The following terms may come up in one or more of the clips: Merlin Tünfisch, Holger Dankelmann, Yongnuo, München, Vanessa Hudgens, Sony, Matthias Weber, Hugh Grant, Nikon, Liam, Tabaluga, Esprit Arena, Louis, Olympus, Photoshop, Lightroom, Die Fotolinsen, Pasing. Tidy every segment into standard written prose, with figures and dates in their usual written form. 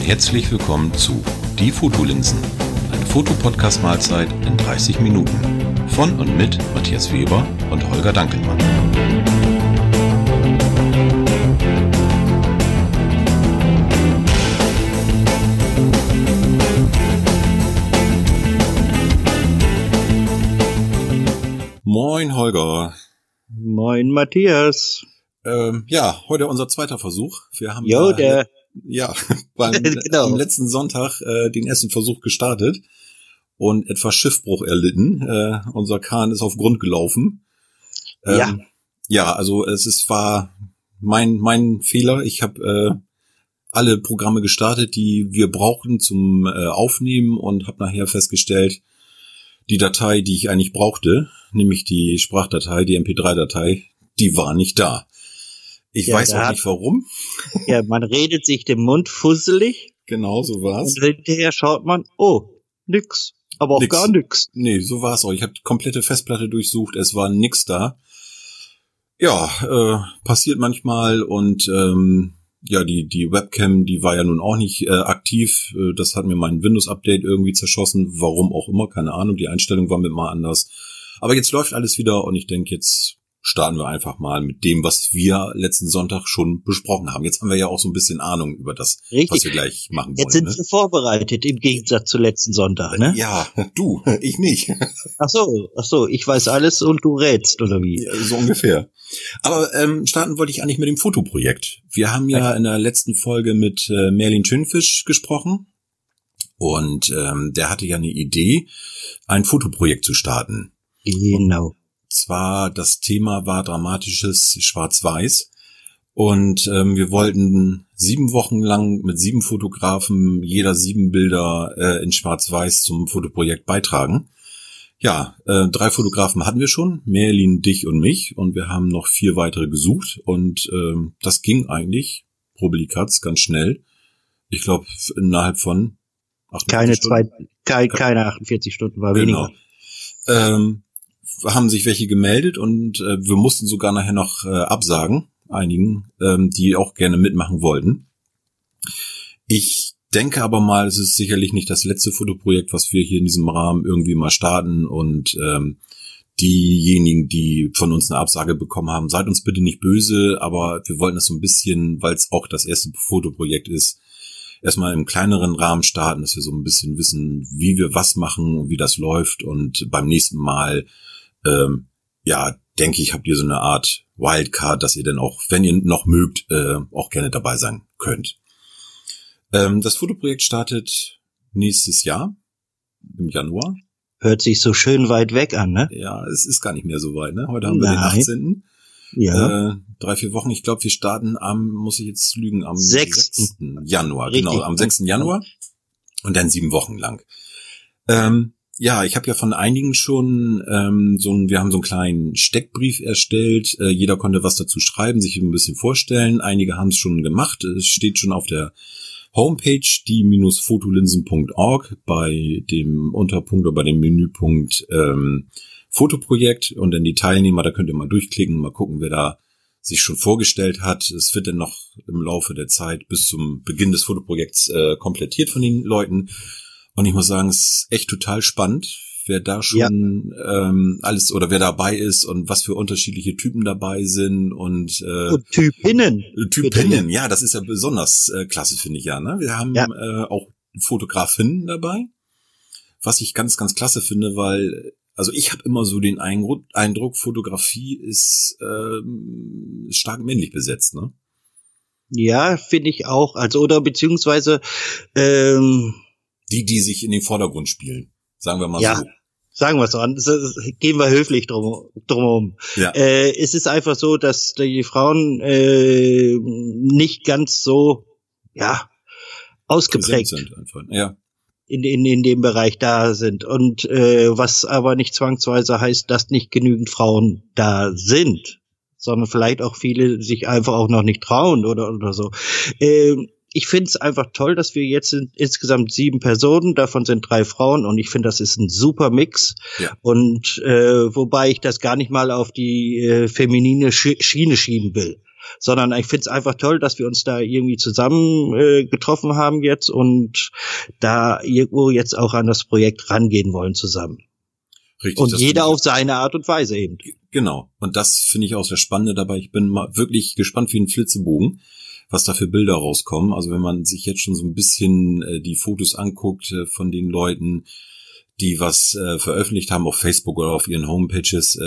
und herzlich willkommen zu Die Fotolinsen, eine Fotopodcast-Mahlzeit in 30 Minuten von und mit Matthias Weber und Holger Dankelmann. Moin Holger. Moin Matthias. Ja, heute unser zweiter Versuch. Wir haben am letzten Sonntag den ersten Versuch gestartet und etwas Schiffbruch erlitten. Unser Kahn ist auf Grund gelaufen. Also war mein Fehler. Ich habe alle Programme gestartet, die wir brauchten zum Aufnehmen, und habe nachher festgestellt, die Datei, die ich eigentlich brauchte, nämlich die Sprachdatei, die MP3-Datei, die war nicht da. Ich weiß auch nicht warum. Ja, man redet sich den Mund fusselig. Genau, so war's. Und hinterher schaut man, oh, nix. Aber auch nix. Gar nix. Nee, so war's auch. Ich habe die komplette Festplatte durchsucht, es war nix da. Ja, passiert manchmal, und die Webcam, die war ja nun auch nicht aktiv. Das hat mir mein Windows-Update irgendwie zerschossen. Warum auch immer, keine Ahnung. Die Einstellung war mit mal anders. Aber jetzt läuft alles wieder, und ich denke, jetzt starten wir einfach mal mit dem, was wir letzten Sonntag schon besprochen haben. Jetzt haben wir ja auch so ein bisschen Ahnung über das, richtig, was wir gleich machen wollen. Jetzt sind wir vorbereitet, im Gegensatz zu letzten Sonntag, ne? Ja, du, ich nicht. Ach so, ich weiß alles und du rätst, oder wie? Ja, so ungefähr. Aber starten wollte ich eigentlich mit dem Fotoprojekt. Wir haben ja in der letzten Folge mit Merlin Tünfisch gesprochen, und der hatte ja eine Idee, ein Fotoprojekt zu starten. Genau. Zwar, das Thema war dramatisches Schwarz-Weiß, und wir wollten 7 Wochen lang mit 7 Fotografen, jeder 7 Bilder in Schwarz-Weiß zum Fotoprojekt beitragen. Ja, 3 Fotografen hatten wir schon, Merlin, dich und mich, und wir haben noch 4 weitere gesucht, und das ging eigentlich, Problikatz, ganz schnell. Ich glaube, innerhalb von 48 Stunden. Keine 48 Stunden, war weniger. Genau. Haben sich welche gemeldet, und wir mussten sogar nachher noch absagen, einigen, die auch gerne mitmachen wollten. Ich denke aber mal, es ist sicherlich nicht das letzte Fotoprojekt, was wir hier in diesem Rahmen irgendwie mal starten, und diejenigen, die von uns eine Absage bekommen haben, seid uns bitte nicht böse, aber wir wollten das so ein bisschen, weil es auch das erste Fotoprojekt ist, erstmal im kleineren Rahmen starten, dass wir so ein bisschen wissen, wie wir was machen und wie das läuft, und beim nächsten Mal denke ich, habt ihr so eine Art Wildcard, dass ihr dann auch, wenn ihr noch mögt, auch gerne dabei sein könnt. Das Fotoprojekt startet nächstes Jahr, im Januar. Hört sich so schön weit weg an, ne? Ja, es ist gar nicht mehr so weit, ne? Heute haben wir den 18. Ja. 3-4 Wochen. Ich glaube, wir starten am 6. Januar. Richtig. Genau, am 6. Januar. Und dann 7 Wochen lang. Ich habe ja von einigen schon wir haben so einen kleinen Steckbrief erstellt. Jeder konnte was dazu schreiben, sich ein bisschen vorstellen. Einige haben es schon gemacht. Es steht schon auf der Homepage, die-fotolinsen.org, bei dem Unterpunkt oder bei dem Menüpunkt Fotoprojekt, und dann die Teilnehmer, da könnt ihr mal durchklicken, mal gucken, wer da sich schon vorgestellt hat. Es wird dann noch im Laufe der Zeit bis zum Beginn des Fotoprojekts komplettiert von den Leuten. Und ich muss sagen, es ist echt total spannend, wer da schon alles oder wer dabei ist und was für unterschiedliche Typen dabei sind. Und Typinnen. Typinnen, ja, das ist ja besonders klasse, finde ich ja. Ne? Wir haben auch Fotografinnen dabei, was ich ganz, ganz klasse finde, weil ich habe immer so den Eindruck, Fotografie ist stark männlich besetzt, ne? Ja, finde ich auch. Also, oder beziehungsweise die sich in den Vordergrund spielen, sagen wir mal so. Sagen wir es so an, gehen wir höflich drum. Ja. Es ist einfach so, dass die Frauen nicht ganz so ausgeprägt sind einfach. Ja. In dem Bereich da sind, und was aber nicht zwangsweise heißt, dass nicht genügend Frauen da sind, sondern vielleicht auch viele sich einfach auch noch nicht trauen oder so. Ich finde es einfach toll, dass wir jetzt sind insgesamt 7 Personen, davon sind 3 Frauen, und ich finde, das ist ein super Mix. Ja. Und wobei ich das gar nicht mal auf die feminine Schiene schieben will. sondern ich finde es einfach toll, dass wir uns da irgendwie zusammen getroffen haben jetzt und da irgendwo jetzt auch an das Projekt rangehen wollen zusammen. Richtig, und jeder auf seine Art und Weise eben. Genau, und das finde ich auch sehr spannend dabei. Ich bin mal wirklich gespannt wie ein Flitzebogen, was da für Bilder rauskommen. Also wenn man sich jetzt schon so ein bisschen die Fotos anguckt von den Leuten, die was veröffentlicht haben auf Facebook oder auf ihren Homepages,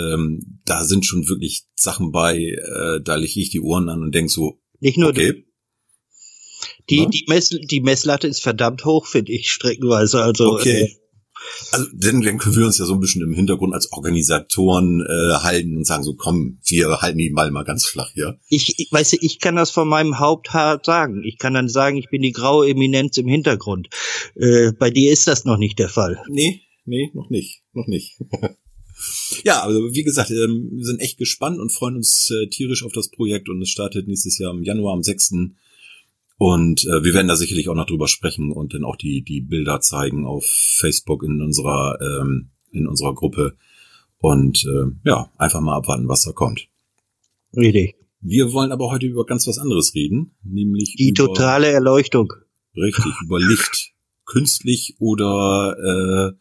da sind schon wirklich Sachen bei, da lege ich die Ohren an und denke so, nicht nur okay. Die Messlatte ist verdammt hoch, finde ich, streckenweise. Also, okay. Also dann können wir uns ja so ein bisschen im Hintergrund als Organisatoren halten und sagen so, komm, wir halten die Ball mal ganz flach hier. Ich kann das von meinem Haupthaar sagen. Ich kann dann sagen, ich bin die graue Eminenz im Hintergrund. Bei dir ist das noch nicht der Fall. Nee, noch nicht. Ja, also wie gesagt, wir sind echt gespannt und freuen uns tierisch auf das Projekt und es startet nächstes Jahr im Januar am 6. Und wir werden da sicherlich auch noch drüber sprechen und dann auch die Bilder zeigen auf Facebook in unserer Gruppe. Und ja, einfach mal abwarten, was da kommt. Richtig. Wir wollen aber heute über ganz was anderes reden, nämlich die totale Erleuchtung. Richtig, über Licht. Künstlich oder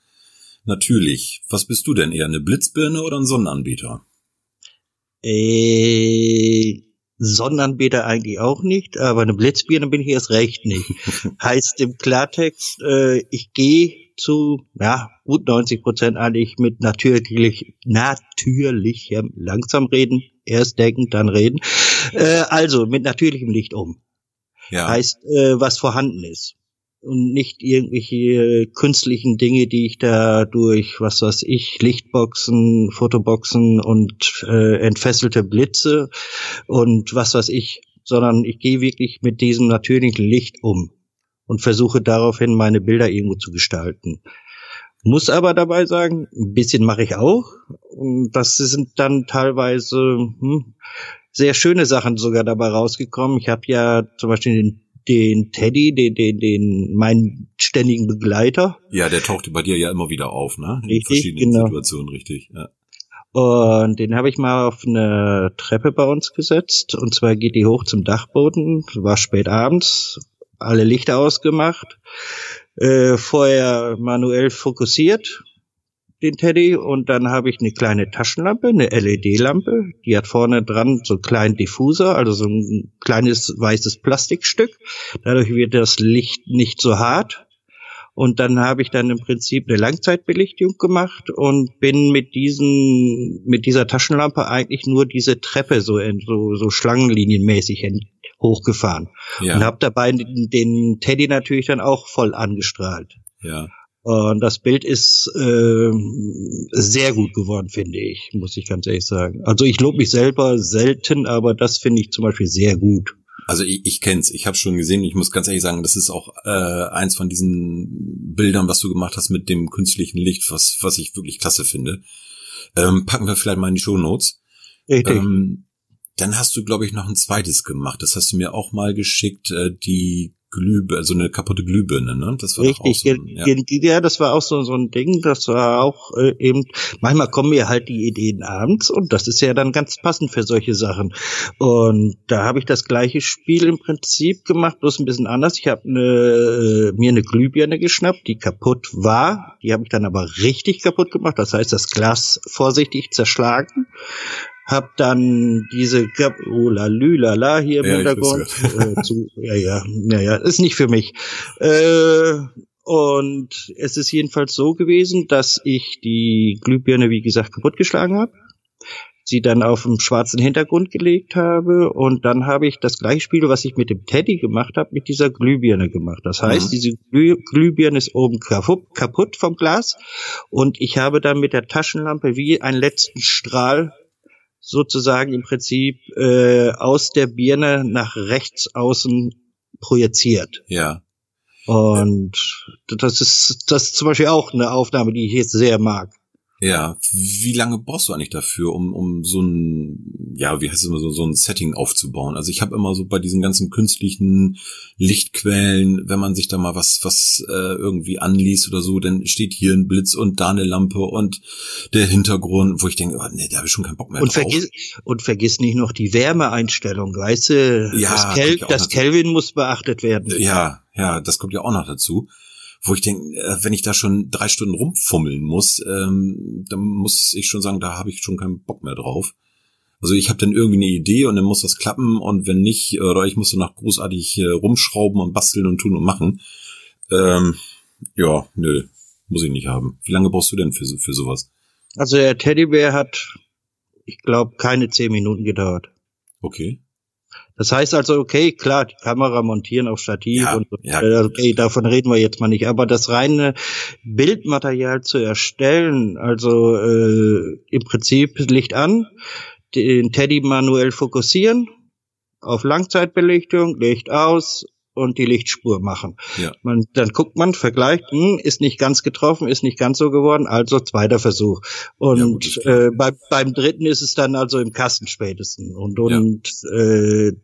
natürlich. Was bist du denn eher, eine Blitzbirne oder ein Sonnenanbeter? Sonnenanbeter eigentlich auch nicht, aber eine Blitzbirne bin ich erst recht nicht. Heißt im Klartext, ich gehe zu gut 90% eigentlich mit natürlichem, langsam reden, erst denken, dann reden, also mit natürlichem Licht um. Ja. Heißt, was vorhanden ist und nicht irgendwelche künstlichen Dinge, die ich da durch, was weiß ich, Lichtboxen, Fotoboxen und entfesselte Blitze und was weiß ich, sondern ich gehe wirklich mit diesem natürlichen Licht um und versuche daraufhin meine Bilder irgendwo zu gestalten. Muss aber dabei sagen, ein bisschen mache ich auch und das sind dann teilweise sehr schöne Sachen sogar dabei rausgekommen. Ich habe ja zum Beispiel den Teddy, den meinen ständigen Begleiter. Ja, der tauchte bei dir ja immer wieder auf, ne? In richtig, verschiedenen genau. Situationen, richtig. Ja. Und den habe ich mal auf eine Treppe bei uns gesetzt. Und zwar geht die hoch zum Dachboden. War spät abends, alle Lichter ausgemacht, vorher manuell fokussiert, den Teddy. Und dann habe ich eine kleine Taschenlampe, eine LED-Lampe. Die hat vorne dran so einen kleinen Diffuser, also so ein kleines weißes Plastikstück. Dadurch wird das Licht nicht so hart. Und dann habe ich dann im Prinzip eine Langzeitbelichtung gemacht und bin mit dieser Taschenlampe eigentlich nur diese Treppe so schlangenlinienmäßig hochgefahren. Ja. Und habe dabei den Teddy natürlich dann auch voll angestrahlt. Ja. Und das Bild ist sehr gut geworden, finde ich, muss ich ganz ehrlich sagen. Also ich lobe mich selber selten, aber das finde ich zum Beispiel sehr gut. Also ich kenn's, ich habe schon gesehen, ich muss ganz ehrlich sagen, das ist auch eins von diesen Bildern, was du gemacht hast mit dem künstlichen Licht, was ich wirklich klasse finde. Packen wir vielleicht mal in die Shownotes. Richtig. Dann hast du, glaube ich, noch ein zweites gemacht. Das hast du mir auch mal geschickt, die so eine kaputte Glühbirne, ne? Das war richtig, auch so ein, ja, das war auch so ein Ding, das war auch eben, manchmal kommen mir halt die Ideen abends und das ist ja dann ganz passend für solche Sachen. Und da habe ich das gleiche Spiel im Prinzip gemacht, bloß ein bisschen anders. Ich habe mir eine Glühbirne geschnappt, die kaputt war, die habe ich dann aber richtig kaputt gemacht, das heißt das Glas vorsichtig zerschlagen. Hab dann diese Lülala hier im Hintergrund. Ist nicht für mich. Und es ist jedenfalls so gewesen, dass ich die Glühbirne, wie gesagt, kaputtgeschlagen habe, sie dann auf dem schwarzen Hintergrund gelegt habe und dann habe ich das gleiche Spiel, was ich mit dem Teddy gemacht habe, mit dieser Glühbirne gemacht. Das heißt, diese Glühbirne ist oben kaputt vom Glas und ich habe dann mit der Taschenlampe wie einen letzten Strahl sozusagen im Prinzip aus der Birne nach rechts außen projiziert. Ja. Und das ist zum Beispiel auch eine Aufnahme, die ich jetzt sehr mag. Ja. Wie lange brauchst du eigentlich dafür, um so ein ja, wie heißt es immer, so ein Setting aufzubauen. Also ich habe immer so bei diesen ganzen künstlichen Lichtquellen, wenn man sich da mal was irgendwie anliest oder so, dann steht hier ein Blitz und da eine Lampe und der Hintergrund, wo ich denke, oh, nee, da habe ich schon keinen Bock mehr drauf. Vergiss nicht noch die Wärmeeinstellung, weißt du? Ja, das Kelvin muss beachtet werden. Ja, das kommt ja auch noch dazu. Wo ich denke, wenn ich da schon 3 Stunden rumfummeln muss, dann muss ich schon sagen, da habe ich schon keinen Bock mehr drauf. Also ich habe dann irgendwie eine Idee und dann muss das klappen und wenn nicht, oder ich muss danach großartig rumschrauben und basteln und tun und machen. Ja, nö, muss ich nicht haben. Wie lange brauchst du denn für sowas? Also der Teddybär hat, ich glaube, keine 10 Minuten gedauert. Okay. Das heißt also, okay, klar, die Kamera montieren auf Stativ und so, okay, davon reden wir jetzt mal nicht. Aber das reine Bildmaterial zu erstellen, also im Prinzip Licht an, den Teddy manuell fokussieren, auf Langzeitbelichtung, Licht aus und die Lichtspur machen. Ja. Dann guckt man, vergleicht, ist nicht ganz getroffen, ist nicht ganz so geworden, also zweiter Versuch. Und ja, beim dritten ist es dann also im Kasten spätestens. Und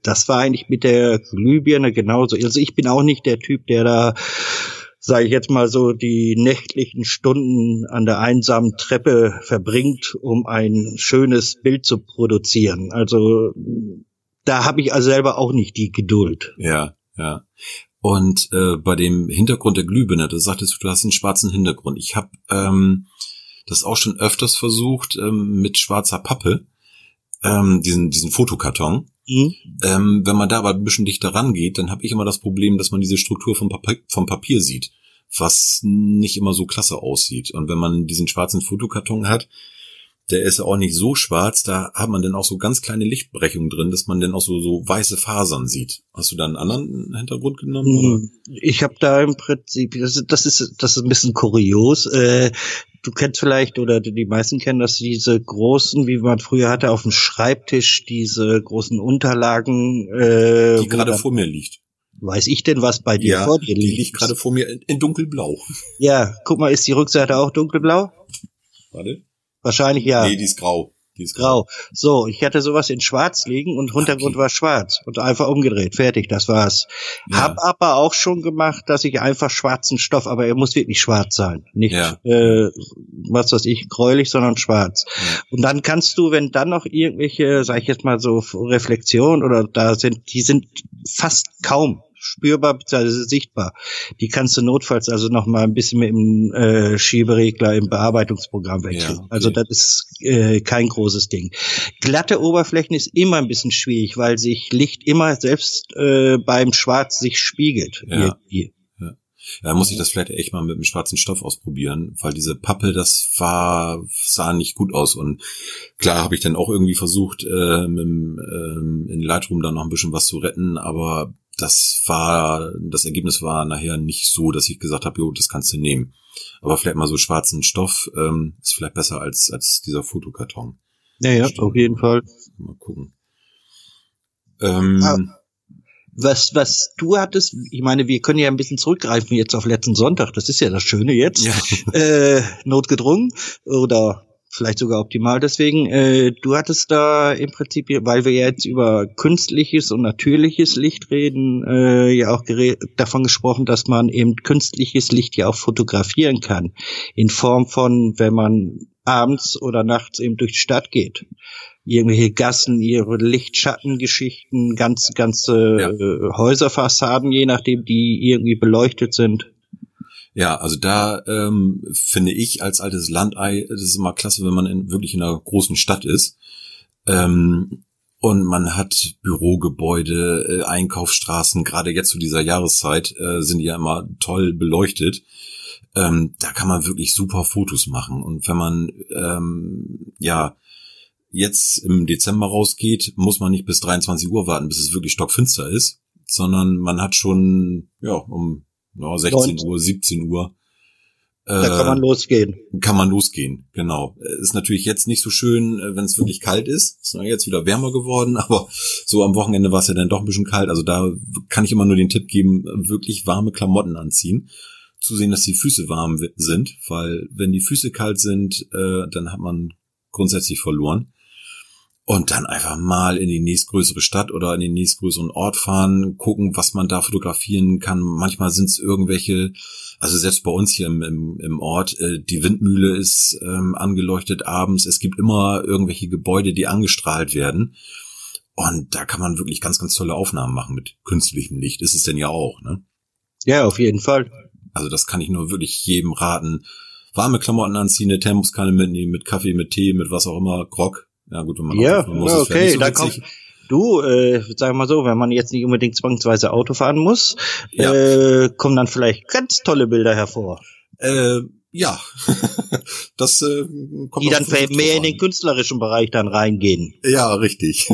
das war eigentlich mit der Glühbirne genauso. Also ich bin auch nicht der Typ, der da, sage ich jetzt mal so, die nächtlichen Stunden an der einsamen Treppe verbringt, um ein schönes Bild zu produzieren. Also da habe ich also selber auch nicht die Geduld. Ja. Und bei dem Hintergrund der Glühbirne, du sagtest, du hast einen schwarzen Hintergrund. Ich habe das auch schon öfters versucht mit schwarzer Pappe, diesen Fotokarton. Mhm. Wenn man da aber ein bisschen dichter rangeht, dann habe ich immer das Problem, dass man diese Struktur vom Papier sieht, was nicht immer so klasse aussieht. Und wenn man diesen schwarzen Fotokarton hat, der ist ja auch nicht so schwarz, da hat man dann auch so ganz kleine Lichtbrechungen drin, dass man dann auch so weiße Fasern sieht. Hast du da einen anderen Hintergrund genommen? Oder? Ich habe da im Prinzip, das ist ein bisschen kurios. Du kennst vielleicht, oder die meisten kennen das, diese großen, wie man früher hatte, auf dem Schreibtisch, diese großen Unterlagen. Die gerade vor mir liegt. Weiß ich denn, was bei dir vor dir liegt? Die liegt gerade vor mir in dunkelblau. Ja, guck mal, ist die Rückseite auch dunkelblau? Warte. Wahrscheinlich ja. Nee, die ist grau. So, ich hatte sowas in schwarz liegen und Hintergrund war schwarz und einfach umgedreht. Fertig, das war's. Ja. Hab aber auch schon gemacht, dass ich einfach schwarzen Stoff, aber er muss wirklich schwarz sein. Nicht, was weiß ich, gräulich, sondern schwarz. Ja. Und dann kannst du, wenn dann noch irgendwelche, sag ich jetzt mal so, Reflexionen oder da sind, die sind fast kaum spürbar bzw. sichtbar. Die kannst du notfalls also noch mal ein bisschen mit dem Schieberegler im Bearbeitungsprogramm wechseln. Ja, okay. Also das ist kein großes Ding. Glatte Oberflächen ist immer ein bisschen schwierig, weil sich Licht immer selbst beim Schwarz sich spiegelt. Ja. Da muss ich das vielleicht echt mal mit dem schwarzen Stoff ausprobieren, weil diese Pappe, sah nicht gut aus. Und klar habe ich dann auch irgendwie versucht, in Lightroom da noch ein bisschen was zu retten, aber das Ergebnis war nachher nicht so, dass ich gesagt habe, jo, das kannst du nehmen. Aber vielleicht mal so schwarzen Stoff ist vielleicht besser als dieser Fotokarton. Ja, auf jeden Fall. Mal gucken. Was du hattest, ich meine, wir können ja ein bisschen zurückgreifen jetzt auf letzten Sonntag. Das ist ja das Schöne jetzt. Ja. Notgedrungen oder vielleicht sogar optimal. Deswegen, du hattest da im Prinzip, weil wir jetzt über künstliches und natürliches Licht reden, ja auch davon gesprochen, dass man eben künstliches Licht ja auch fotografieren kann. In Form von, wenn man abends oder nachts eben durch die Stadt geht. Irgendwelche Gassen, ihre Lichtschattengeschichten, Häuserfassaden, je nachdem, die irgendwie beleuchtet sind. Ja, also da finde ich als altes Landei, das ist immer klasse, wenn man wirklich in einer großen Stadt ist und man hat Bürogebäude, Einkaufsstraßen, gerade jetzt zu dieser Jahreszeit sind die ja immer toll beleuchtet. Da kann man wirklich super Fotos machen und wenn man jetzt im Dezember rausgeht, muss man nicht bis 23 Uhr warten, bis es wirklich stockfinster ist, sondern man hat schon um 16 Uhr, 17 Uhr. Da kann man losgehen. Genau. Ist natürlich jetzt nicht so schön, wenn es wirklich kalt ist. Ist jetzt wieder wärmer geworden, aber so am Wochenende war es ja dann doch ein bisschen kalt. Also da kann ich immer nur den Tipp geben, wirklich warme Klamotten anziehen. Zusehen, dass die Füße warm sind, weil wenn die Füße kalt sind, dann hat man grundsätzlich verloren. und dann einfach mal in die nächstgrößere Stadt oder in den nächstgrößeren Ort fahren, gucken, was man da fotografieren kann. Manchmal sind es irgendwelche, also selbst bei uns hier im Ort, die Windmühle ist angeleuchtet abends. Es gibt immer irgendwelche Gebäude, die angestrahlt werden. Und da kann man wirklich ganz, ganz tolle Aufnahmen machen mit künstlichem Licht. Ist es denn ja auch, ne? Ja, auf jeden Fall. Also das kann ich nur wirklich jedem raten. Warme Klamotten anziehen, eine Thermoskanne mitnehmen, mit Kaffee, mit Tee, mit was auch immer, Grog. Ja, gut, wenn man muss, okay, ist nicht so witzig. Du, sag mal so, wenn man jetzt nicht unbedingt zwangsweise Auto fahren muss, ja, kommen dann vielleicht ganz tolle Bilder hervor. Ja, das kommt. Die dann vielleicht mehr in den künstlerischen Bereich dann reingehen. Ja, richtig.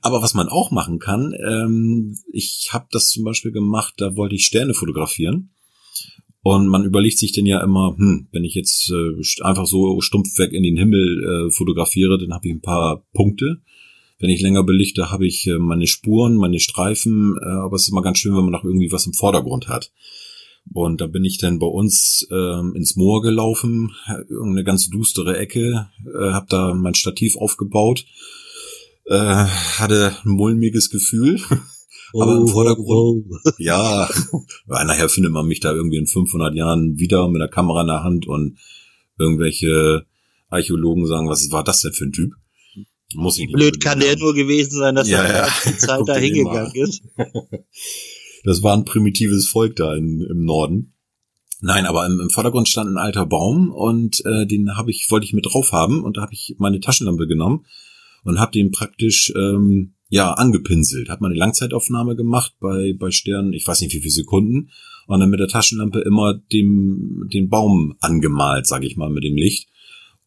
Aber was man auch machen kann, ich habe das zum Beispiel gemacht, da wollte ich Sterne fotografieren. Und man überlegt sich dann ja immer, wenn ich jetzt einfach so stumpf weg in den Himmel fotografiere, dann habe ich ein paar Punkte. Wenn ich länger belichte, habe ich meine Spuren, meine Streifen. Aber es ist immer ganz schön, wenn man noch irgendwie was im Vordergrund hat. Und da bin ich dann bei uns ins Moor gelaufen, irgendeine ganz düstere Ecke, habe da mein Stativ aufgebaut, hatte ein mulmiges Gefühl. Aber im Vordergrund, ja, weil nachher findet man mich da irgendwie in 500 Jahren wieder mit einer Kamera in der Hand und irgendwelche Archäologen sagen, was war das denn für ein Typ? Muss ich nicht. Blöd kann der nur gewesen sein, dass er die Zeit da hingegangen ist. Das war ein primitives Volk da im Norden. Nein, aber im Vordergrund stand ein alter Baum und den wollte ich mit drauf haben und da habe ich meine Taschenlampe genommen und habe den praktisch angepinselt. Hat man eine Langzeitaufnahme gemacht bei Sternen, ich weiß nicht wie viele Sekunden, und dann mit der Taschenlampe immer den Baum angemalt, sage ich mal, mit dem Licht.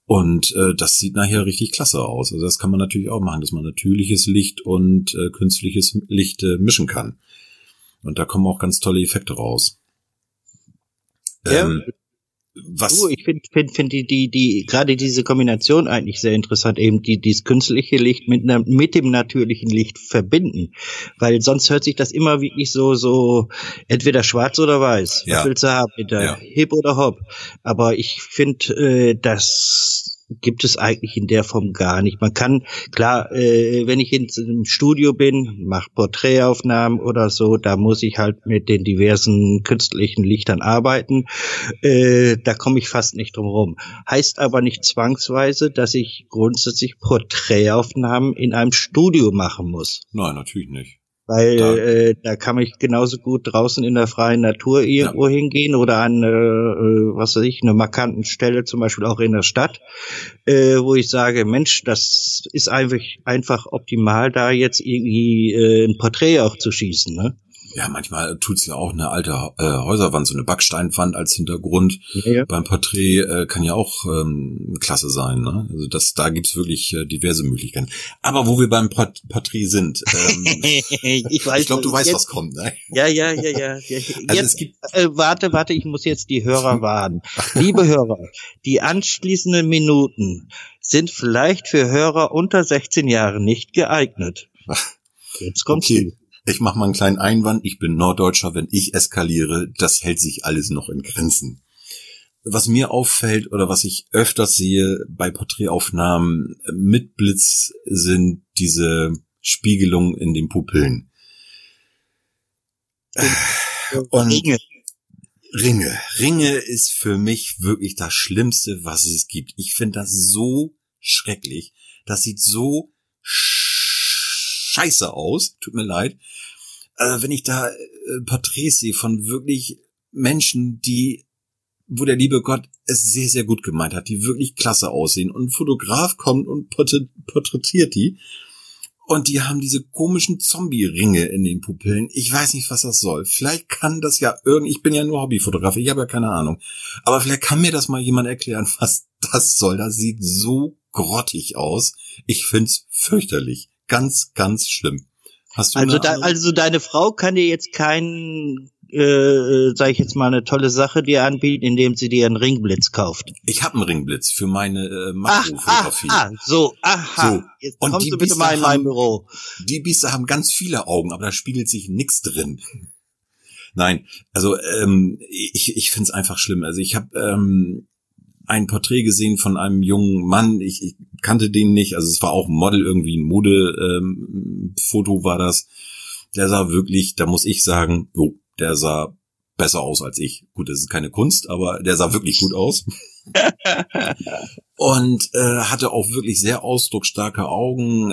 Und das sieht nachher richtig klasse aus. Also das kann man natürlich auch machen, dass man natürliches Licht und künstliches Licht mischen kann. Und da kommen auch ganz tolle Effekte raus. Ich finde die gerade diese Kombination eigentlich sehr interessant, eben dieses künstliche Licht mit dem natürlichen Licht verbinden, weil sonst hört sich das immer wirklich so entweder schwarz oder weiß, was willst du haben, hip oder hop, aber ich finde, das gibt es eigentlich in der Form gar nicht. Man kann, klar, wenn ich in einem Studio bin, mache Porträtaufnahmen oder so, da muss ich halt mit den diversen künstlichen Lichtern arbeiten. Da komme ich fast nicht drum rum. Heißt aber nicht zwangsweise, dass ich grundsätzlich Porträtaufnahmen in einem Studio machen muss. Nein, natürlich nicht. Weil da kann ich genauso gut draußen in der freien Natur irgendwo hingehen oder an eine markanten Stelle, zum Beispiel auch in der Stadt, wo ich sage, Mensch, das ist einfach optimal, da jetzt irgendwie ein Porträt auch zu schießen, ne? Ja, manchmal tut's ja auch eine alte Häuserwand, so eine Backsteinwand als Hintergrund. Ja. Beim Porträt kann ja auch klasse sein, ne? Also da gibt's wirklich diverse Möglichkeiten. Aber wo wir beim Porträt sind, ich glaube, du weißt, was kommt, ne? Ja. Also es gibt warte, ich muss jetzt die Hörer warnen. Liebe Hörer, die anschließenden Minuten sind vielleicht für Hörer unter 16 Jahren nicht geeignet. Jetzt kommt's. Okay. Ich mache mal einen kleinen Einwand. Ich bin Norddeutscher. Wenn ich eskaliere, das hält sich alles noch in Grenzen. Was mir auffällt oder was ich öfters sehe bei Porträtaufnahmen mit Blitz sind diese Spiegelungen in den Pupillen. Und Ringe. Ringe ist für mich wirklich das Schlimmste, was es gibt. Ich finde das so schrecklich. Das sieht so scheiße aus, tut mir leid. Also wenn ich da Porträts sehe von wirklich Menschen, wo der liebe Gott es sehr, sehr gut gemeint hat, die wirklich klasse aussehen und ein Fotograf kommt und porträtiert die und die haben diese komischen Zombie-Ringe in den Pupillen. Ich weiß nicht, was das soll. Vielleicht kann das ja ich bin ja nur Hobbyfotograf, ich habe ja keine Ahnung. Aber vielleicht kann mir das mal jemand erklären, was das soll. Das sieht so grottig aus. Ich find's fürchterlich. Ganz, ganz schlimm. Hast du deine Frau kann dir jetzt keinen, sag ich jetzt mal, eine tolle Sache dir anbieten, indem sie dir einen Ringblitz kauft. Ich habe einen Ringblitz für meine Makrofotografie. So. Jetzt und kommst du bitte mal in mein Büro. Die Biester haben ganz viele Augen, aber da spiegelt sich nichts drin. Nein, also ich find's einfach schlimm. Also ich habe ein Porträt gesehen von einem jungen Mann. Ich kannte den nicht. Also es war auch ein Model, irgendwie ein Modefoto war das. Der sah wirklich, da muss ich sagen, jo, der sah besser aus als ich. Gut, das ist keine Kunst, aber der sah wirklich gut aus. Und hatte auch wirklich sehr ausdrucksstarke Augen,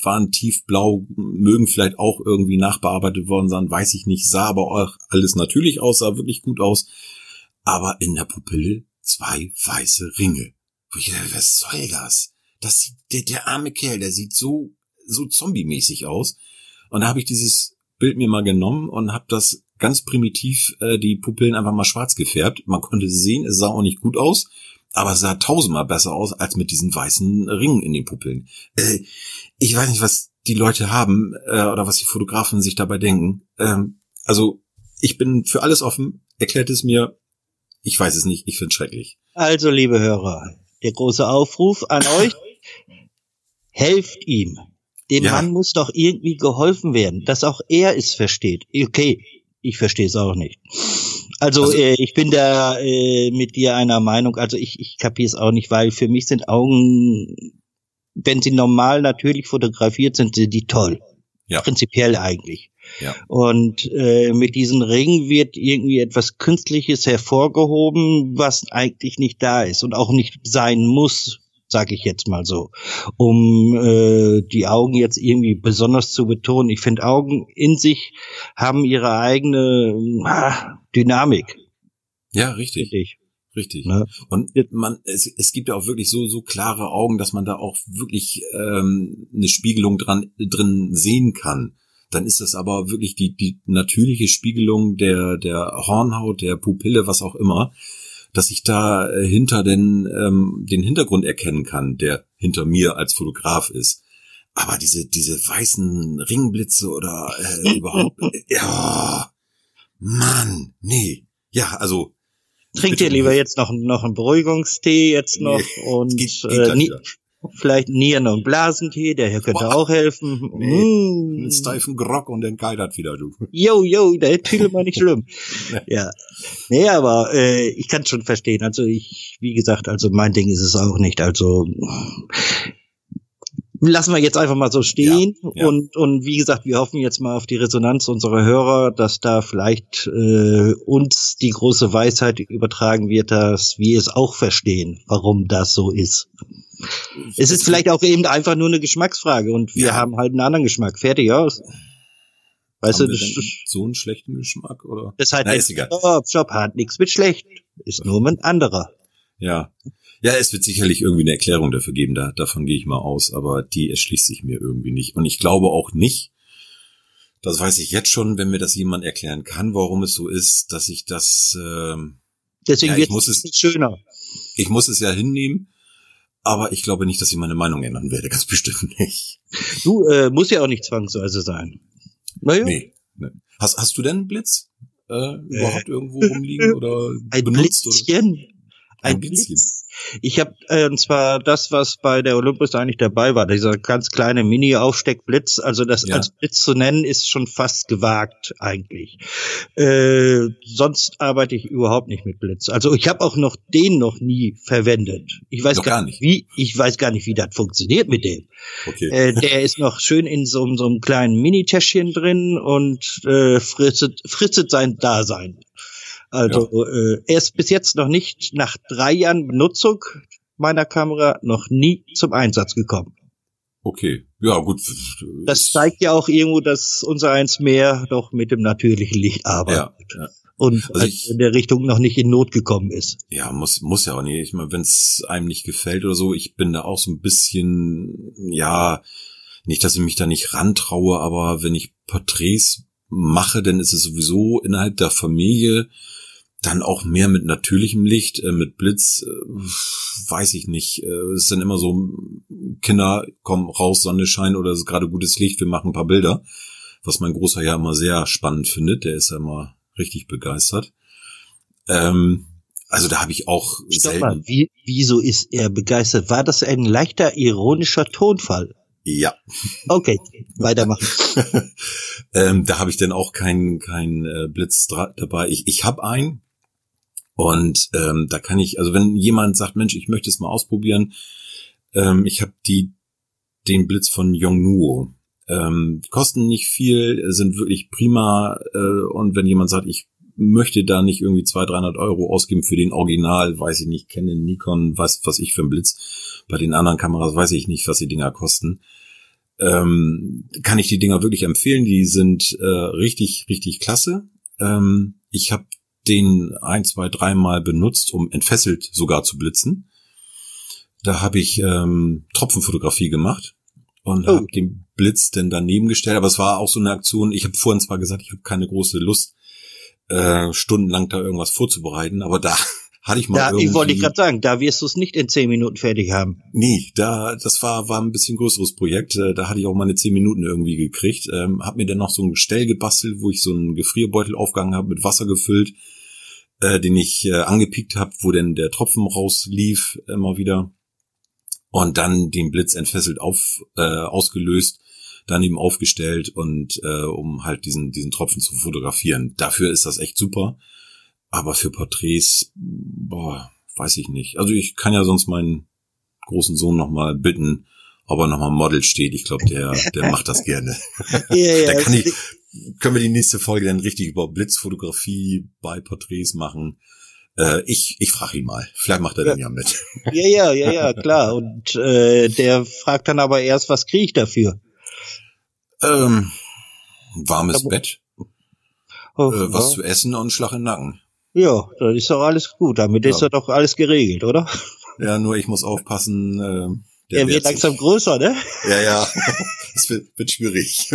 waren tiefblau, mögen vielleicht auch irgendwie nachbearbeitet worden sein, weiß ich nicht, sah aber auch alles natürlich aus, sah wirklich gut aus. Aber in der Pupille 2 weiße Ringe. Wo ich dachte, was soll das? Das sieht, der arme Kerl, der sieht so zombie-mäßig aus. Und da habe ich dieses Bild mir mal genommen und habe das ganz primitiv die Pupillen einfach mal schwarz gefärbt. Man konnte sehen, es sah auch nicht gut aus, aber es sah tausendmal besser aus als mit diesen weißen Ringen in den Pupillen. Ich weiß nicht, was die Leute haben oder was die Fotografen sich dabei denken. Also ich bin für alles offen, erklärt es mir. Ich weiß es nicht, ich finde es schrecklich. Also, liebe Hörer, der große Aufruf an euch, helft ihm. Dem Mann muss doch irgendwie geholfen werden, dass auch er es versteht. Okay, ich verstehe es auch nicht. Also ich bin da mit dir einer Meinung, also ich kapiere es auch nicht, weil für mich sind Augen, wenn sie normal natürlich fotografiert sind, sind die toll. Ja. Prinzipiell eigentlich. Ja. Und mit diesen Ringen wird irgendwie etwas Künstliches hervorgehoben, was eigentlich nicht da ist und auch nicht sein muss, sage ich jetzt mal so, um die Augen jetzt irgendwie besonders zu betonen. Ich finde, Augen in sich haben ihre eigene Dynamik. Ja, richtig. Richtig. Ja. Und es gibt ja auch wirklich so klare Augen, dass man da auch wirklich eine Spiegelung drin sehen kann. Dann ist das aber wirklich die natürliche Spiegelung der Hornhaut, der Pupille, was auch immer, dass ich da hinter den Hintergrund erkennen kann, der hinter mir als Fotograf ist. Aber diese weißen Ringblitze oder überhaupt, ja, Mann, nee. Ja, also trinkt ihr lieber jetzt noch einen Beruhigungstee jetzt noch und vielleicht Nieren- und Blasentee, der könnte auch helfen. Nee, einen steifen Grog und dann kaltert wieder, du. Jo, der Tüdel mal nicht schlimm. Ja. Nee, aber ich kann es schon verstehen. Also wie gesagt, also mein Ding ist es auch nicht. Also lassen wir jetzt einfach mal so stehen. Ja. Und wie gesagt, wir hoffen jetzt mal auf die Resonanz unserer Hörer, dass da vielleicht uns die große Weisheit übertragen wird, dass wir es auch verstehen, warum das so ist. Es ist vielleicht auch eben einfach nur eine Geschmacksfrage und wir haben halt einen anderen Geschmack. Fertig aus. Weißt du, so einen schlechten Geschmack oder? Das heißt, Job hat nichts mit schlecht. Ist nur ein anderer. Ja. Ja, es wird sicherlich irgendwie eine Erklärung dafür geben, davon gehe ich mal aus, aber die erschließt sich mir irgendwie nicht. Und ich glaube auch nicht, das weiß ich jetzt schon, wenn mir das jemand erklären kann, warum es so ist, dass ich das, deswegen wird es nicht schöner. Ich muss es ja hinnehmen. Aber ich glaube nicht, dass ich meine Meinung ändern werde, ganz bestimmt nicht. Du, muss ja auch nicht zwangsweise sein. Naja. Nee. Hast du denn einen Blitz überhaupt irgendwo rumliegen oder ein benutzt? Blitzchen. Oder? Ein Blitzchen. Ich habe und zwar das, was bei der Olympus eigentlich dabei war, dieser ganz kleine Mini-Aufsteckblitz, also das als Blitz zu nennen, ist schon fast gewagt eigentlich. Sonst arbeite ich überhaupt nicht mit Blitz. Also ich habe auch noch den noch nie verwendet. Ich weiß gar nicht, wie das funktioniert mit dem. Okay. Der ist noch schön in so einem kleinen Mini-Täschchen drin und fritzet sein Dasein. Also er ist bis jetzt noch nicht nach 3 Jahren Benutzung meiner Kamera noch nie zum Einsatz gekommen. Okay, ja gut. Das zeigt ja auch irgendwo, dass unser Eins mehr doch mit dem natürlichen Licht arbeitet und also in der Richtung noch nicht in Not gekommen ist. Ja, muss ja auch nicht. Ich meine, wenn es einem nicht gefällt oder so, ich bin da auch so ein bisschen, nicht, dass ich mich da nicht rantraue, aber wenn ich Porträts mache, dann ist es sowieso innerhalb der Familie dann auch mehr mit natürlichem Licht, mit Blitz, weiß ich nicht. Es ist dann immer so, Kinder, komm raus, Sonne scheint oder es ist gerade gutes Licht, wir machen ein paar Bilder. Was mein Großer ja immer sehr spannend findet, der ist ja immer richtig begeistert. Also da habe ich auch selten... Stopp mal, wieso ist er begeistert? War das ein leichter ironischer Tonfall? Ja. Okay, weitermachen. Da habe ich dann auch keinen Blitz dabei. Ich habe einen, Und da kann ich, also wenn jemand sagt, Mensch, ich möchte es mal ausprobieren, ich habe den Blitz von Yongnuo. Kosten nicht viel, sind wirklich prima. Und wenn jemand sagt, ich möchte da nicht irgendwie 200-300 Euro ausgeben für den Original, weiß ich nicht, kenne Nikon, was ich für einen Blitz. Bei den anderen Kameras weiß ich nicht, was die Dinger kosten. Kann ich die Dinger wirklich empfehlen. Die sind richtig, richtig klasse. Ich habe den 1, 2, 3 Mal benutzt, um entfesselt sogar zu blitzen. Da habe ich Tropfenfotografie gemacht und habe den Blitz dann daneben gestellt. Aber es war auch so eine Aktion. Ich habe vorhin zwar gesagt, ich habe keine große Lust, stundenlang da irgendwas vorzubereiten, aber da hatte ich mal irgendwie... Ich wollte gerade sagen, da wirst du es nicht in 10 Minuten fertig haben. Nee, das war ein bisschen größeres Projekt. Da hatte ich auch meine 10 Minuten irgendwie gekriegt. Hab mir dann noch so ein Gestell gebastelt, wo ich so einen Gefrierbeutel aufgehangen habe, mit Wasser gefüllt, den ich angepiekt habe, wo denn der Tropfen rauslief immer wieder. Und dann den Blitz entfesselt ausgelöst, daneben aufgestellt und um halt diesen Tropfen zu fotografieren. Dafür ist das echt super. Aber für Porträts, weiß ich nicht. Also ich kann ja sonst meinen großen Sohn nochmal bitten, ob er nochmal Model steht. Ich glaube, der macht das gerne. Yeah, da können wir die nächste Folge dann richtig über Blitzfotografie bei Porträts machen. Ich frage ihn mal. Vielleicht macht er den ja mit. Ja, klar. Und der fragt dann aber erst, was kriege ich dafür? Warmes Bett, was zu essen und Schlag im Nacken. Ja, das ist doch alles gut. Damit ist doch alles geregelt, oder? Ja, nur ich muss aufpassen. Der wird langsam größer, ne? Ja. Es wird schwierig.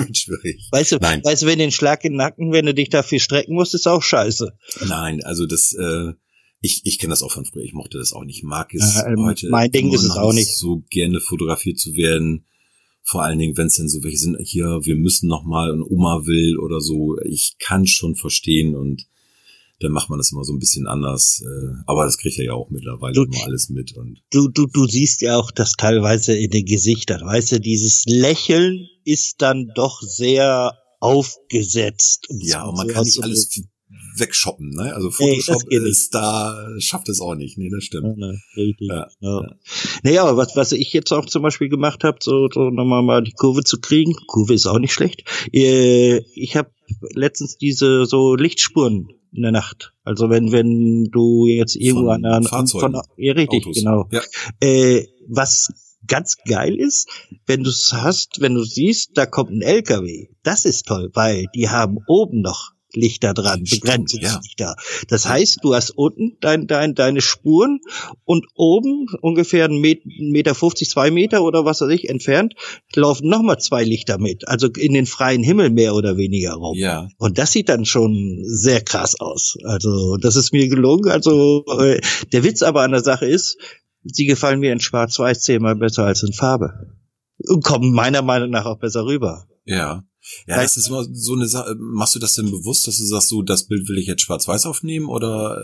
Weißt du, wenn den Schlag im Nacken, wenn du dich dafür strecken musst, ist auch scheiße. Nein, also das... Ich kenne das auch von früher. Ich mochte das auch nicht. Mag es heute. Mein Ding ist es auch nicht. So gerne fotografiert zu werden. Vor allen Dingen, wenn es denn so welche sind, hier, wir müssen nochmal und Oma will oder so. Ich kann schon verstehen und dann macht man das immer so ein bisschen anders. Aber das kriegt er ja auch mittlerweile immer alles mit. Und du siehst ja auch das teilweise in den Gesichtern. Weißt du, dieses Lächeln ist dann doch sehr aufgesetzt. Ja, und man kann nicht alles wegshoppen, ne? Also Photoshop ist da, schafft es auch nicht. Nee, das stimmt. Nein, richtig. Ja. Naja, aber was ich jetzt auch zum Beispiel gemacht habe, so nochmal mal die Kurve zu kriegen, Kurve ist auch nicht schlecht. Ich habe letztens diese so Lichtspuren in der Nacht. Also wenn du jetzt irgendwo an einer Autos. Genau. Ja. Was ganz geil ist, wenn du siehst, da kommt ein LKW. Das ist toll, weil die haben oben noch Lichter dran, begrenztes Lichter. Das heißt, du hast unten deine Spuren und oben ungefähr 1,50 Meter, 2 Meter oder was weiß ich entfernt, laufen nochmal 2 Lichter mit. Also in den freien Himmel mehr oder weniger rum. Ja. Und das sieht dann schon sehr krass aus. Also das ist mir gelungen. Also der Witz aber an der Sache ist, sie gefallen mir in Schwarz-Weiß 10-mal besser als in Farbe. Und kommen meiner Meinung nach auch besser rüber. Ja. Ja, das ist immer so eine Sache. Machst du das denn bewusst, dass du sagst, so das Bild will ich jetzt schwarz-weiß aufnehmen oder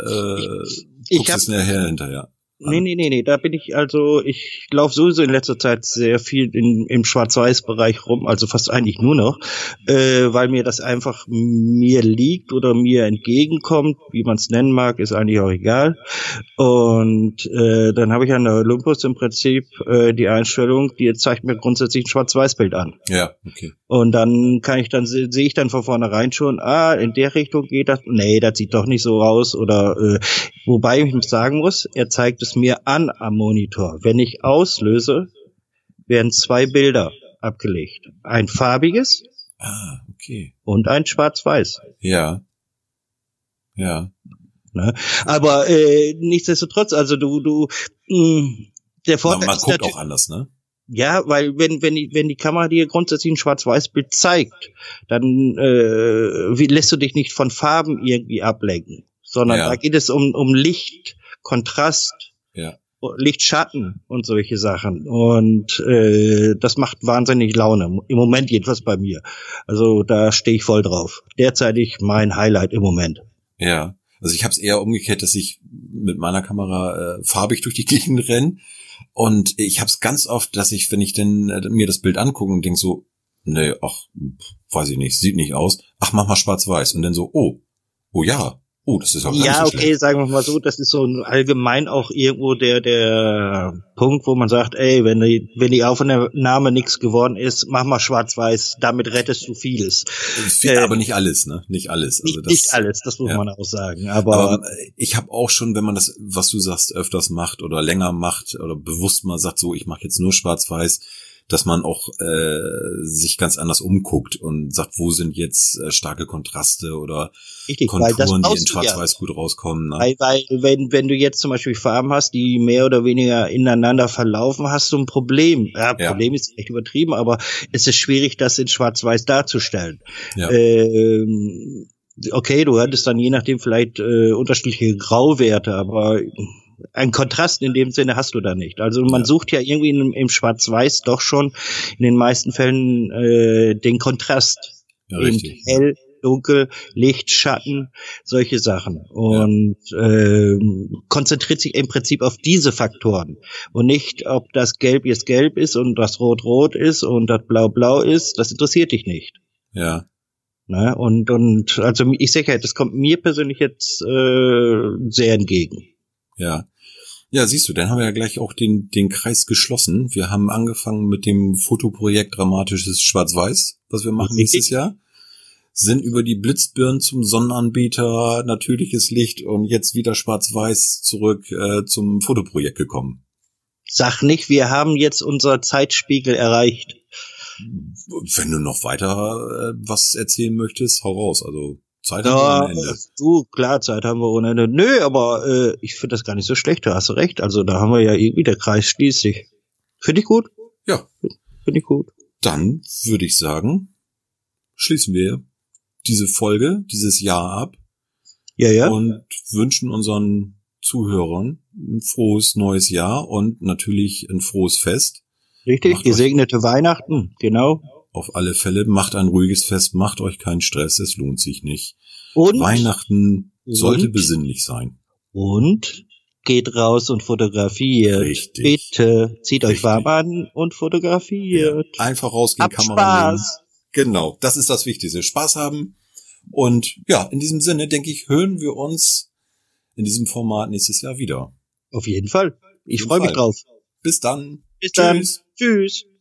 guckst es nachher hinterher? Nee, da bin ich, also ich laufe sowieso in letzter Zeit sehr viel im Schwarz-Weiß-Bereich rum, also fast eigentlich nur noch, weil mir das einfach mir liegt oder mir entgegenkommt, wie man es nennen mag, ist eigentlich auch egal. Und dann habe ich an der Olympus im Prinzip die Einstellung, die zeigt mir grundsätzlich ein Schwarz-Weiß-Bild an. Ja, okay. Und dann sehe ich dann von vornherein schon, in der Richtung geht das, nee, das sieht doch nicht so aus oder wobei ich sagen muss, er zeigt es mir an am Monitor. Wenn ich auslöse, werden 2 Bilder abgelegt. Ein farbiges und ein schwarz-weiß. Ja. Ne? Aber nichtsdestotrotz, also der Vorteil ist natürlich... Man guckt auch anders, ne? Ja, weil wenn die Kamera dir grundsätzlich ein Schwarz-Weiß-Bild zeigt, dann lässt du dich nicht von Farben irgendwie ablenken, sondern da geht es um Licht, Kontrast, Lichtschatten und solche Sachen. Und das macht wahnsinnig Laune. Im Moment jedenfalls bei mir. Also da stehe ich voll drauf. Derzeitig mein Highlight im Moment. Ja, also ich habe es eher umgekehrt, dass ich mit meiner Kamera farbig durch die Gegend renne. Und ich habe es ganz oft, dass ich, wenn ich denn mir das Bild angucke und denke so, nee, weiß ich nicht, sieht nicht aus. Mach mal schwarz-weiß. Und dann so, oh ja. Oh, das ist auch ganz ja, so okay, sagen wir mal so, das ist so allgemein auch irgendwo der Punkt, wo man sagt, ey, wenn die Aufnahme nichts geworden ist, mach mal schwarz-weiß, damit rettest du vieles. Aber nicht alles, ne? Nicht alles. Also nicht alles, das muss man auch sagen. Aber ich habe auch schon, wenn man das, was du sagst, öfters macht oder länger macht oder bewusst mal sagt, so, ich mache jetzt nur schwarz-weiß, dass man auch sich ganz anders umguckt und sagt, wo sind jetzt starke Kontraste oder richtig, Konturen, die in schwarz-weiß gut rauskommen. Ne? Weil wenn du jetzt zum Beispiel Farben hast, die mehr oder weniger ineinander verlaufen, hast du ein Problem. Ja, Problem ist echt übertrieben, aber es ist schwierig, das in schwarz-weiß darzustellen. Ja. Okay, du hattest dann je nachdem vielleicht unterschiedliche Grauwerte, aber einen Kontrast in dem Sinne hast du da nicht. Also man sucht ja irgendwie im Schwarz-Weiß doch schon in den meisten Fällen den Kontrast. Ja, richtig. Hell, dunkel, Licht, Schatten, solche Sachen. Und konzentriert sich im Prinzip auf diese Faktoren. Und nicht, ob das Gelb jetzt gelb ist und das Rot-Rot ist und das Blau-Blau ist, das interessiert dich nicht. Ja. Na, und also ich sage ja, das kommt mir persönlich jetzt sehr entgegen. Ja. Ja, siehst du, dann haben wir ja gleich auch den Kreis geschlossen. Wir haben angefangen mit dem Fotoprojekt Dramatisches Schwarz-Weiß, was wir machen nächstes Jahr. Sind über die Blitzbirnen zum Sonnenanbeter, natürliches Licht und jetzt wieder Schwarz-Weiß zurück zum Fotoprojekt gekommen. Sag nicht, wir haben jetzt unser Zeitspiegel erreicht. Wenn du noch weiter was erzählen möchtest, hau raus, also. Zeit haben wir ohne Ende. Du, klar, Zeit haben wir ohne Ende. Nö, aber ich finde das gar nicht so schlecht, da hast du recht. Also da haben wir ja irgendwie, der Kreis schließt sich. Finde ich gut? Ja. Finde ich gut. Dann würde ich sagen, schließen wir diese Folge, dieses Jahr ab. Ja. Und wünschen unseren Zuhörern ein frohes neues Jahr und natürlich ein frohes Fest. Richtig, gesegnete Weihnachten, genau. Auf alle Fälle, macht ein ruhiges Fest, macht euch keinen Stress, es lohnt sich nicht. Und Weihnachten sollte besinnlich sein. Und geht raus und fotografiert. Richtig. Bitte zieht euch warm an und fotografiert. Ja. Einfach rausgehen, habt Kamera nehmen. Genau, das ist das Wichtigste. Spaß haben. Und ja, in diesem Sinne, denke ich, hören wir uns in diesem Format nächstes Jahr wieder. Auf jeden Fall. Ich freue mich drauf. Bis dann. Tschüss.